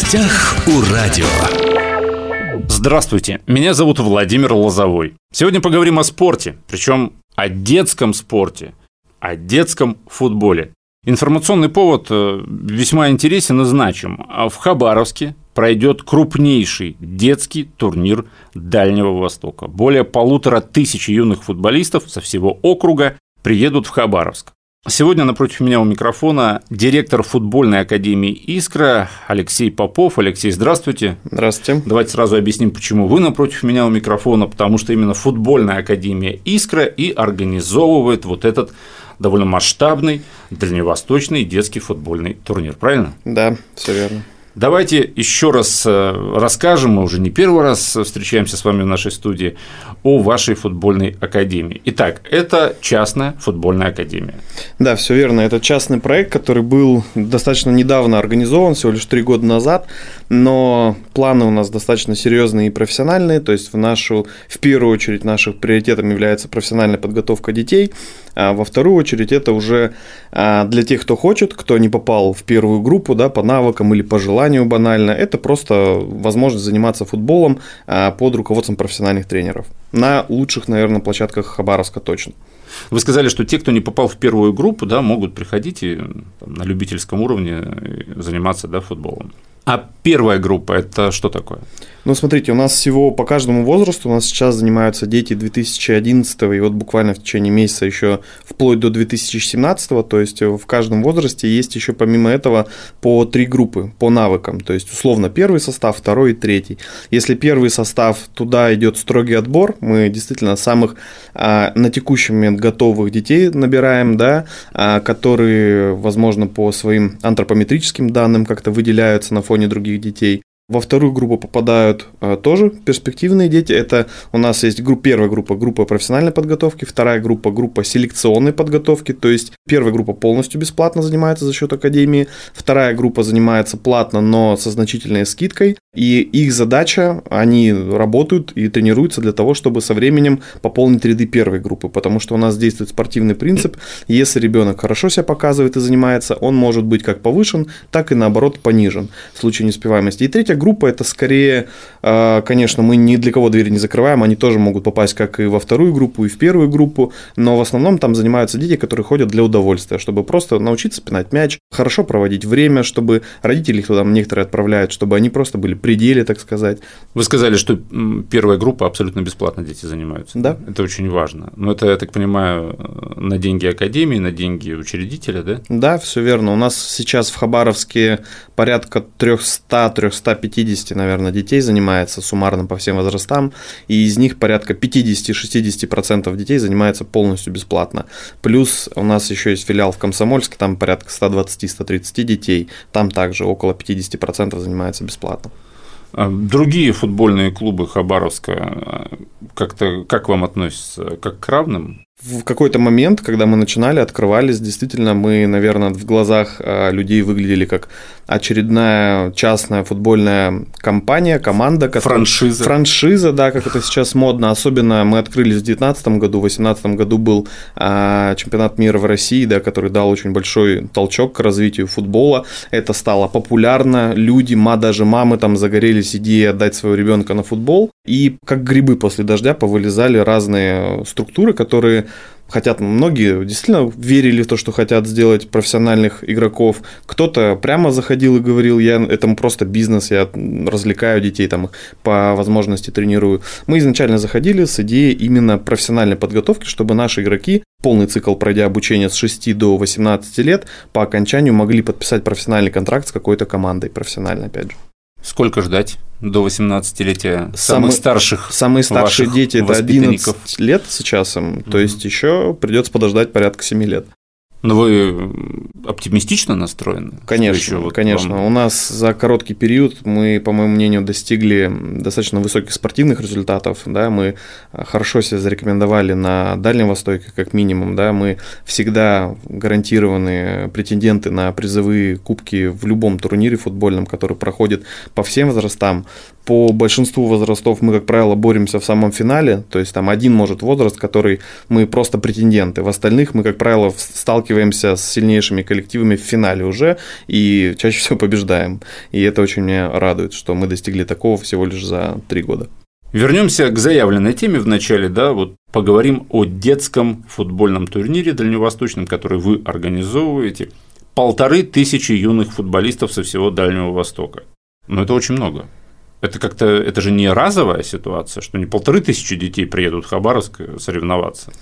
гостях у радио. Здравствуйте, меня зовут Владимир Лозовой. Сегодня поговорим о спорте, причем о детском спорте, о детском футболе. Информационный повод весьма интересен и значим. В Хабаровске пройдет крупнейший детский турнир Дальнего Востока. Более 1500 юных футболистов со всего округа приедут в Хабаровск. Сегодня напротив меня у микрофона директор футбольной академии «Искра» Алексей Попов. Алексей, здравствуйте. Здравствуйте. Давайте сразу объясним, почему вы напротив меня у микрофона, потому что именно футбольная академия «Искра» и организовывает вот этот довольно масштабный дальневосточный детский футбольный турнир, правильно? Да, все верно. Давайте еще раз расскажем, мы уже не первый раз встречаемся с вами в нашей студии, о вашей футбольной академии. Итак, это частная футбольная академия. Да, все верно. Это частный проект, который был достаточно недавно организован, всего лишь 3 года назад, но планы у нас достаточно серьезные и профессиональные, то есть в первую очередь нашим приоритетом является профессиональная подготовка детей, а во вторую очередь это уже для тех, кто хочет, кто не попал в первую группу, да, по навыкам или по желанию, банально, это просто возможность заниматься футболом под руководством профессиональных тренеров. На лучших, наверное, площадках Хабаровска точно. Вы сказали, что те, кто не попал в первую группу, да, могут приходить и там, на любительском уровне заниматься, да, футболом. А первая группа – это что такое? Ну, смотрите, у нас всего по каждому возрасту, у нас сейчас занимаются дети 2011-го, и вот буквально в течение месяца еще вплоть до 2017-го, то есть в каждом возрасте есть еще помимо этого по 3 группы по навыкам, то есть условно первый состав, второй и третий. Если первый состав, туда идет строгий отбор, мы действительно самых на текущий момент готовых детей набираем, да, которые, возможно, по своим антропометрическим данным как-то выделяются на фоне других детей. Во вторую группу попадают тоже перспективные дети. Это у нас есть первая группа профессиональной подготовки, вторая группа селекционной подготовки, то есть первая группа полностью бесплатно занимается за счет академии, вторая группа занимается платно, но со значительной скидкой, и их задача, они работают и тренируются для того, чтобы со временем пополнить ряды первой группы, потому что у нас действует спортивный принцип, если ребенок хорошо себя показывает и занимается, он может быть как повышен, так и наоборот понижен в случае неуспеваемости. И третья группа, это скорее, конечно, мы ни для кого двери не закрываем, они тоже могут попасть как и во вторую группу, и в первую группу, но в основном там занимаются дети, которые ходят для удовольствия, чтобы просто научиться пинать мяч, хорошо проводить время, чтобы родители их туда некоторые отправляют, чтобы они просто были при деле, так сказать. Вы сказали, что первая группа абсолютно бесплатно дети занимаются. Да. Это очень важно. Но это, я так понимаю, на деньги академии, на деньги учредителя, да? Да, все верно. У нас сейчас в Хабаровске порядка 300-350, наверное, детей занимается суммарно по всем возрастам, и из них порядка 50-60% детей занимается полностью бесплатно. Плюс у нас еще есть филиал в Комсомольске, там порядка 120-130 детей, там также около 50% занимается бесплатно. Другие футбольные клубы Хабаровска как-то как вам относятся? Как к равным? В какой-то момент, когда мы начинали, открывались, действительно, мы, наверное, в глазах людей выглядели как очередная частная футбольная компания, команда. Франшиза. Франшиза, да, как это сейчас модно. Особенно мы открылись в 2019 году, в 2018 году был чемпионат мира в России, да, который дал очень большой толчок к развитию футбола. Это стало популярно, люди, даже мамы там загорелись идеей отдать своего ребенка на футбол. И как грибы после дождя повылезали разные структуры, которые хотят, многие действительно верили в то, что хотят сделать профессиональных игроков. Кто-то прямо заходил и говорил, я этому просто бизнес, я развлекаю детей, там, по возможности тренирую. Мы изначально заходили с идеей именно профессиональной подготовки, чтобы наши игроки, полный цикл пройдя обучение с 6 до 18 лет, по окончанию могли подписать профессиональный контракт с какой-то командой, профессионально опять же. Сколько ждать до 18-летия самых старших? Самые старшие дети до 11 лет сейчас им, то есть еще придется подождать порядка 7 лет. Но вы оптимистично настроены? Конечно, вот конечно. Вам... У нас за короткий период мы, по моему мнению, достигли достаточно высоких спортивных результатов. Да, мы хорошо себя зарекомендовали на Дальнем Востоке, как минимум. Да, мы всегда гарантированы претенденты на призовые кубки в любом турнире футбольном, который проходит по всем возрастам. по большинству возрастов мы, как правило, боремся в самом финале, то есть там один может возраст, который мы просто претенденты, в остальных мы, как правило, сталкиваемся с сильнейшими коллективами в финале уже и чаще всего побеждаем, и это очень меня радует, что мы достигли такого всего лишь за 3 года. Вернемся к заявленной теме в начале, да, вот поговорим о детском футбольном турнире дальневосточном, который вы организовываете. 1500 юных футболистов со всего Дальнего Востока. Но это очень много. Это как-то, это же не разовая ситуация, что не 1500 детей приедут в Хабаровск соревноваться.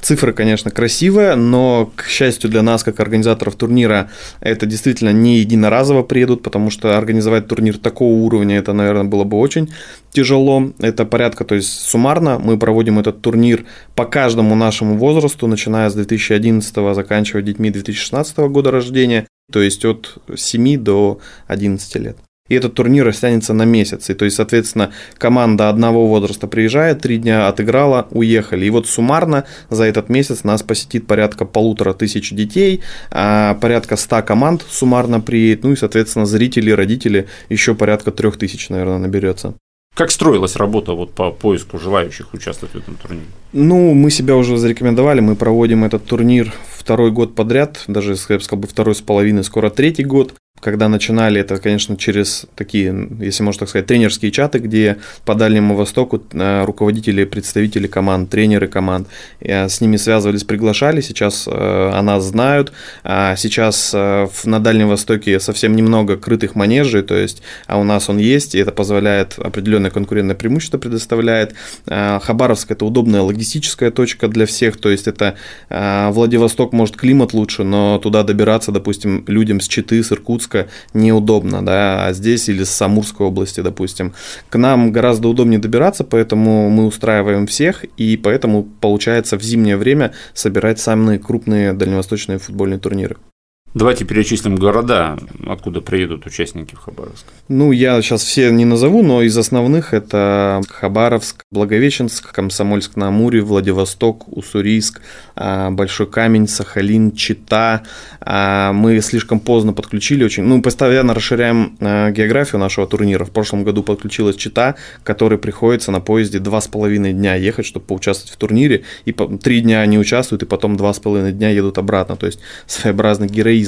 Цифра, конечно, красивая, но, к счастью для нас, как организаторов турнира, это действительно не единоразово приедут, потому что организовать турнир такого уровня, это, наверное, было бы очень тяжело. Это порядка, то есть суммарно мы проводим этот турнир по каждому нашему возрасту, начиная с 2011-го, заканчивая детьми 2016 года рождения, то есть от 7 до 11 лет. И этот турнир растянется на месяц. И, то есть, соответственно, команда одного возраста приезжает, 3 дня отыграла, уехали. И вот суммарно за этот месяц нас посетит порядка 1500 детей, порядка 100 команд суммарно приедет, ну и, соответственно, зрители, родители еще порядка 3000, наверное, наберется. Как строилась работа вот по поиску желающих участвовать в этом турнире? Ну, мы себя уже зарекомендовали, мы проводим этот турнир 2-й год подряд, даже, я бы сказал, 2,5, скоро 3-й год. Когда начинали, это, конечно, через такие, если можно так сказать, тренерские чаты, где по Дальнему Востоку руководители, представители команд, тренеры команд, с ними связывались, приглашали, сейчас о нас знают, сейчас на Дальнем Востоке совсем немного крытых манежей, то есть, а у нас он есть, и это позволяет, определенное конкурентное преимущество предоставляет. Хабаровск – это удобная логистическая точка для всех, то есть, это Владивосток, может, климат лучше, но туда добираться, допустим, людям с Читы, с Иркутска, неудобно, да, а здесь или с Амурской области, допустим. К нам гораздо удобнее добираться, поэтому мы устраиваем всех, и поэтому получается в зимнее время собирать самые крупные дальневосточные футбольные турниры. Давайте перечислим города, откуда приедут участники в Хабаровск. Ну, я сейчас все не назову, но из основных это Хабаровск, Благовещенск, Комсомольск-на-Амуре, Владивосток, Уссурийск, Большой Камень, Сахалин, Чита. Мы слишком поздно подключили очень. Ну, постоянно расширяем географию нашего турнира. В прошлом году подключилась Чита, которой приходится на поезде 2,5 дня ехать, чтобы поучаствовать в турнире. И 3 дня они участвуют, и потом 2,5 дня едут обратно. То есть своеобразный героизм.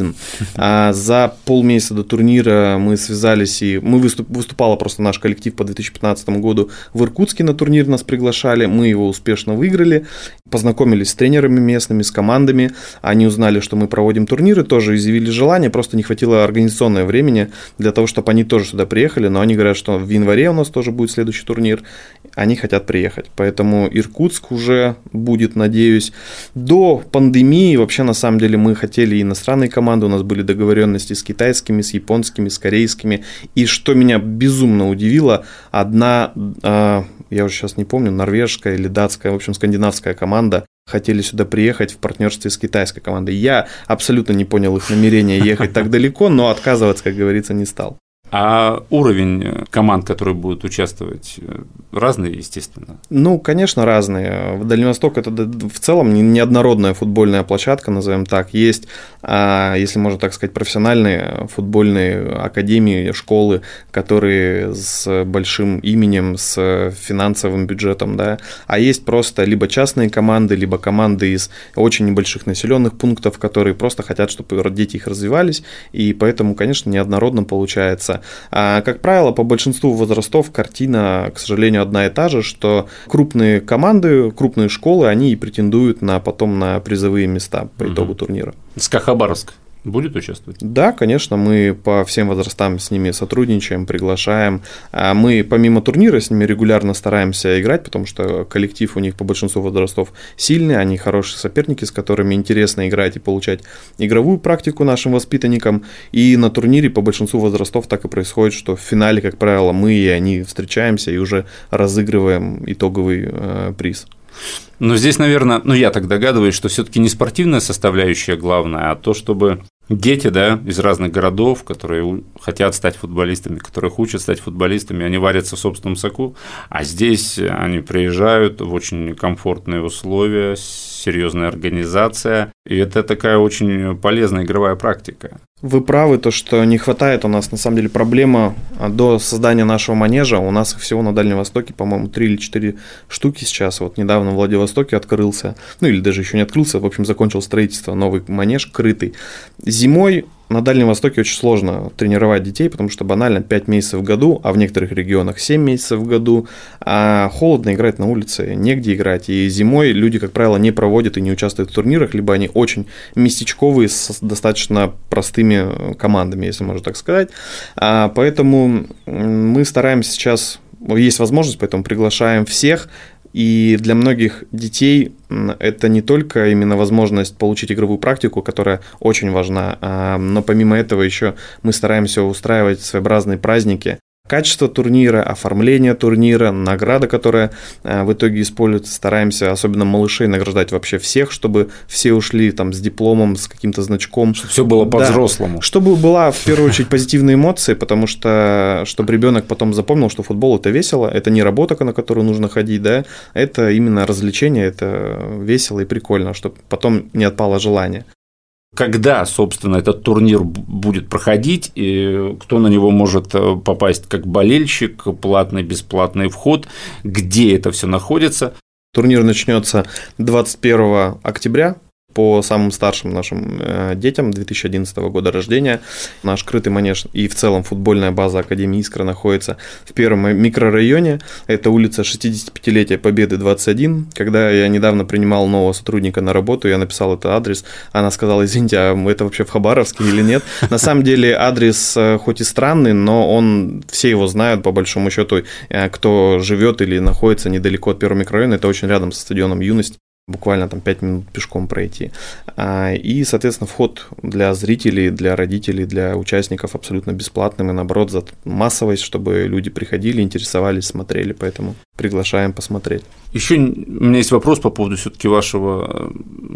За полмесяца до турнира мы связались, и мы выступала просто наш коллектив по 2015 году в Иркутске, на турнир нас приглашали, мы его успешно выиграли, познакомились с тренерами местными, с командами, они узнали, что мы проводим турниры, тоже изъявили желание, просто не хватило организационного времени для того, чтобы они тоже сюда приехали, но они говорят, что в январе у нас тоже будет следующий турнир, они хотят приехать, поэтому Иркутск уже будет, надеюсь. До пандемии вообще на самом деле мы хотели иностранные команды, у нас были договоренности с китайскими, с японскими, с корейскими. И что меня безумно удивило, одна, я уже сейчас не помню, норвежская или датская, в общем, скандинавская команда хотели сюда приехать в партнерстве с китайской командой. Я абсолютно не понял их намерения ехать так далеко, но отказываться, как говорится, не стал. А уровень команд, которые будут участвовать, разные, естественно? Ну, конечно, разные. Дальний Восток – это в целом неоднородная футбольная площадка, назовем так. Есть, если можно так сказать, профессиональные футбольные академии, школы, которые с большим именем, с финансовым бюджетом, да. А есть просто либо частные команды, либо команды из очень небольших населенных пунктов, которые просто хотят, чтобы дети их развивались, и поэтому, конечно, неоднородно получается. А, как правило, по большинству возрастов картина, к сожалению, одна и та же, что крупные команды, крупные школы, они и претендуют на, потом на призовые места по итогу турнира. СКА Хабаровск будет участвовать? Да, конечно, мы по всем возрастам с ними сотрудничаем, приглашаем. Мы помимо турнира с ними регулярно стараемся играть, потому что коллектив у них по большинству возрастов сильный, они хорошие соперники, с которыми интересно играть и получать игровую практику нашим воспитанникам. И на турнире по большинству возрастов так и происходит, что в финале, как правило, мы и они встречаемся и уже разыгрываем итоговый приз. Но здесь, наверное, я так догадываюсь, что все-таки не спортивная составляющая главная, а то, чтобы дети, да, из разных городов, которые хотят стать футболистами, которых учат стать футболистами, они варятся в собственном соку, а здесь они приезжают в очень комфортные условия, серьезная организация, и это такая очень полезная игровая практика. Вы правы, то, что не хватает у нас, на самом деле, проблема до создания нашего манежа. У нас их всего на Дальнем Востоке, по-моему, 3 или 4 штуки сейчас. Вот недавно в Владивостоке открылся, ну или даже еще не открылся, в общем, закончил строительство, новый манеж, крытый. Зимой на Дальнем Востоке очень сложно тренировать детей, потому что банально 5 месяцев в году, а в некоторых регионах 7 месяцев в году, а холодно играть на улице, негде играть. И зимой люди, как правило, не проводят и не участвуют в турнирах, либо они очень местечковые с достаточно простыми командами, если можно так сказать. Поэтому мы стараемся сейчас, есть возможность, поэтому приглашаем всех. И для многих детей это не только именно возможность получить игровую практику, которая очень важна, но помимо этого еще мы стараемся устраивать своеобразные праздники. Качество турнира, оформление турнира, награда, которая в итоге используется, стараемся особенно малышей награждать вообще всех, чтобы все ушли там с дипломом, с каким-то значком. Чтобы все было по-взрослому. Да, чтобы была в первую очередь позитивные эмоции, потому что чтобы ребенок потом запомнил, что футбол – это весело, это не работа, на которую нужно ходить, да, это именно развлечение, это весело и прикольно, чтобы потом не отпало желание. Когда, собственно, этот турнир будет проходить, и кто на него может попасть как болельщик, платный, бесплатный вход, где это все находится? Турнир начнется 21 октября. По самым старшим нашим детям 2011 года рождения. Наш крытый манеж и в целом футбольная база Академии «Искра» находится в первом микрорайоне. Это улица 65-летия Победы, 21. Когда я недавно принимал нового сотрудника на работу, я написал этот адрес, она сказала: извините, а это вообще в Хабаровске или нет? На самом деле адрес хоть и странный, но он, все его знают, по большому счету, кто живет или находится недалеко от первого микрорайона, это очень рядом со стадионом «Юность». Буквально там 5 минут пешком пройти. И, соответственно, вход для зрителей, для родителей, для участников абсолютно бесплатным и, наоборот, за массовость, чтобы люди приходили, интересовались, смотрели, поэтому приглашаем посмотреть. Еще у меня есть вопрос по поводу все-таки вашего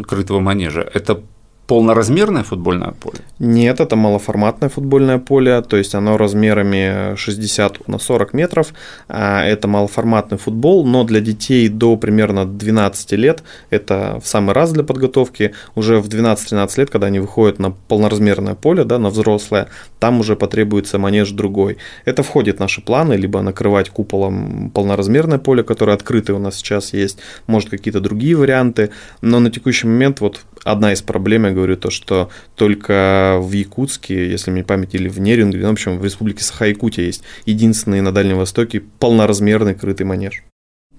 крытого манежа. Это полноразмерное футбольное поле? Нет, это малоформатное футбольное поле, то есть оно размерами 60 на 40 метров. Это малоформатный футбол, но для детей до примерно 12 лет это в самый раз для подготовки. Уже в 12-13 лет, когда они выходят на полноразмерное поле, да, на взрослое, там уже потребуется манеж другой. Это входит в наши планы, либо накрывать куполом полноразмерное поле, которое открытое у нас сейчас есть, может какие-то другие варианты, но на текущий момент вот одна из проблем, я говорю, то, что только в Якутске, если мне память, или в Нерюнгри, в общем, в республике Саха-Якутия есть единственный на Дальнем Востоке полноразмерный крытый манеж.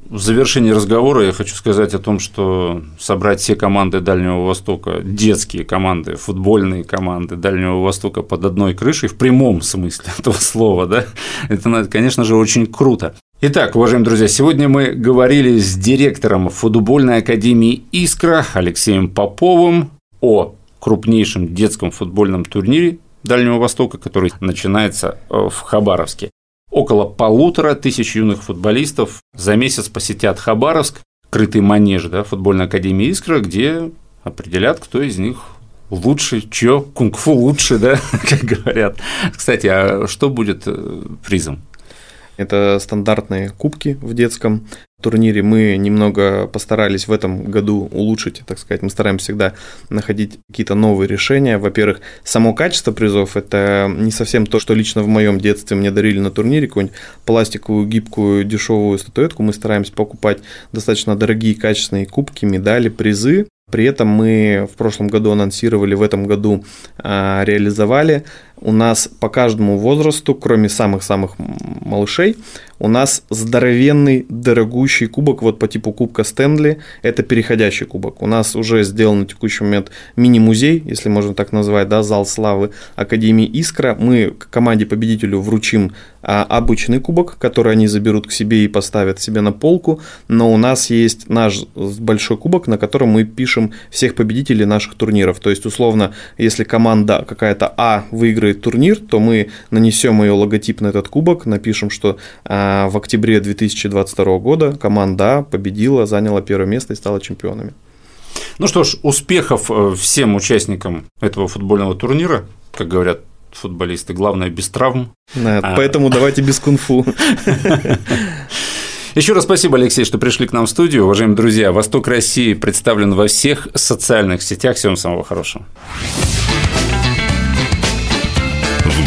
В завершении разговора я хочу сказать о том, что собрать все команды Дальнего Востока, детские команды, футбольные команды Дальнего Востока под одной крышей, в прямом смысле этого слова, да, это, конечно же, очень круто. Итак, уважаемые друзья, сегодня мы говорили с директором футбольной академии «Искра» Алексеем Поповым о крупнейшем детском футбольном турнире Дальнего Востока, который начинается в Хабаровске. Около 1500 юных футболистов за месяц посетят Хабаровск, крытый манеж, да, футбольной академии «Искра», где определят, кто из них лучше, чье кунг-фу лучше, да, как говорят. Кстати, а что будет призом? Это стандартные кубки в детском турнире. Мы немного постарались в этом году улучшить, так сказать. Мы стараемся всегда находить какие-то новые решения. Во-первых, само качество призов – это не совсем то, что лично в моем детстве мне дарили на турнире. Какую-нибудь пластиковую, гибкую, дешевую статуэтку. Мы стараемся покупать достаточно дорогие, качественные кубки, медали, призы. При этом мы в прошлом году анонсировали, в этом году реализовали. У нас по каждому возрасту, кроме самых-самых малышей, у нас здоровенный, дорогущий кубок, вот по типу кубка Стэнли, это переходящий кубок. У нас уже сделан на текущий момент мини-музей, если можно так назвать, да, зал славы Академии «Искра». Мы команде-победителю вручим обычный кубок, который они заберут к себе и поставят себе на полку, но у нас есть наш большой кубок, на котором мы пишем всех победителей наших турниров. То есть, условно, если команда какая-то А выиграет турнир, то мы нанесем ее логотип на этот кубок, напишем, что в октябре 2022 года команда победила, заняла первое место и стала чемпионами. Ну что ж, успехов всем участникам этого футбольного турнира, как говорят футболисты, главное без травм. Да, поэтому давайте без кунг-фу. Еще раз спасибо, Алексей, что пришли к нам в студию. Уважаемые друзья, Восток России представлен во всех социальных сетях. Всем самого хорошего. В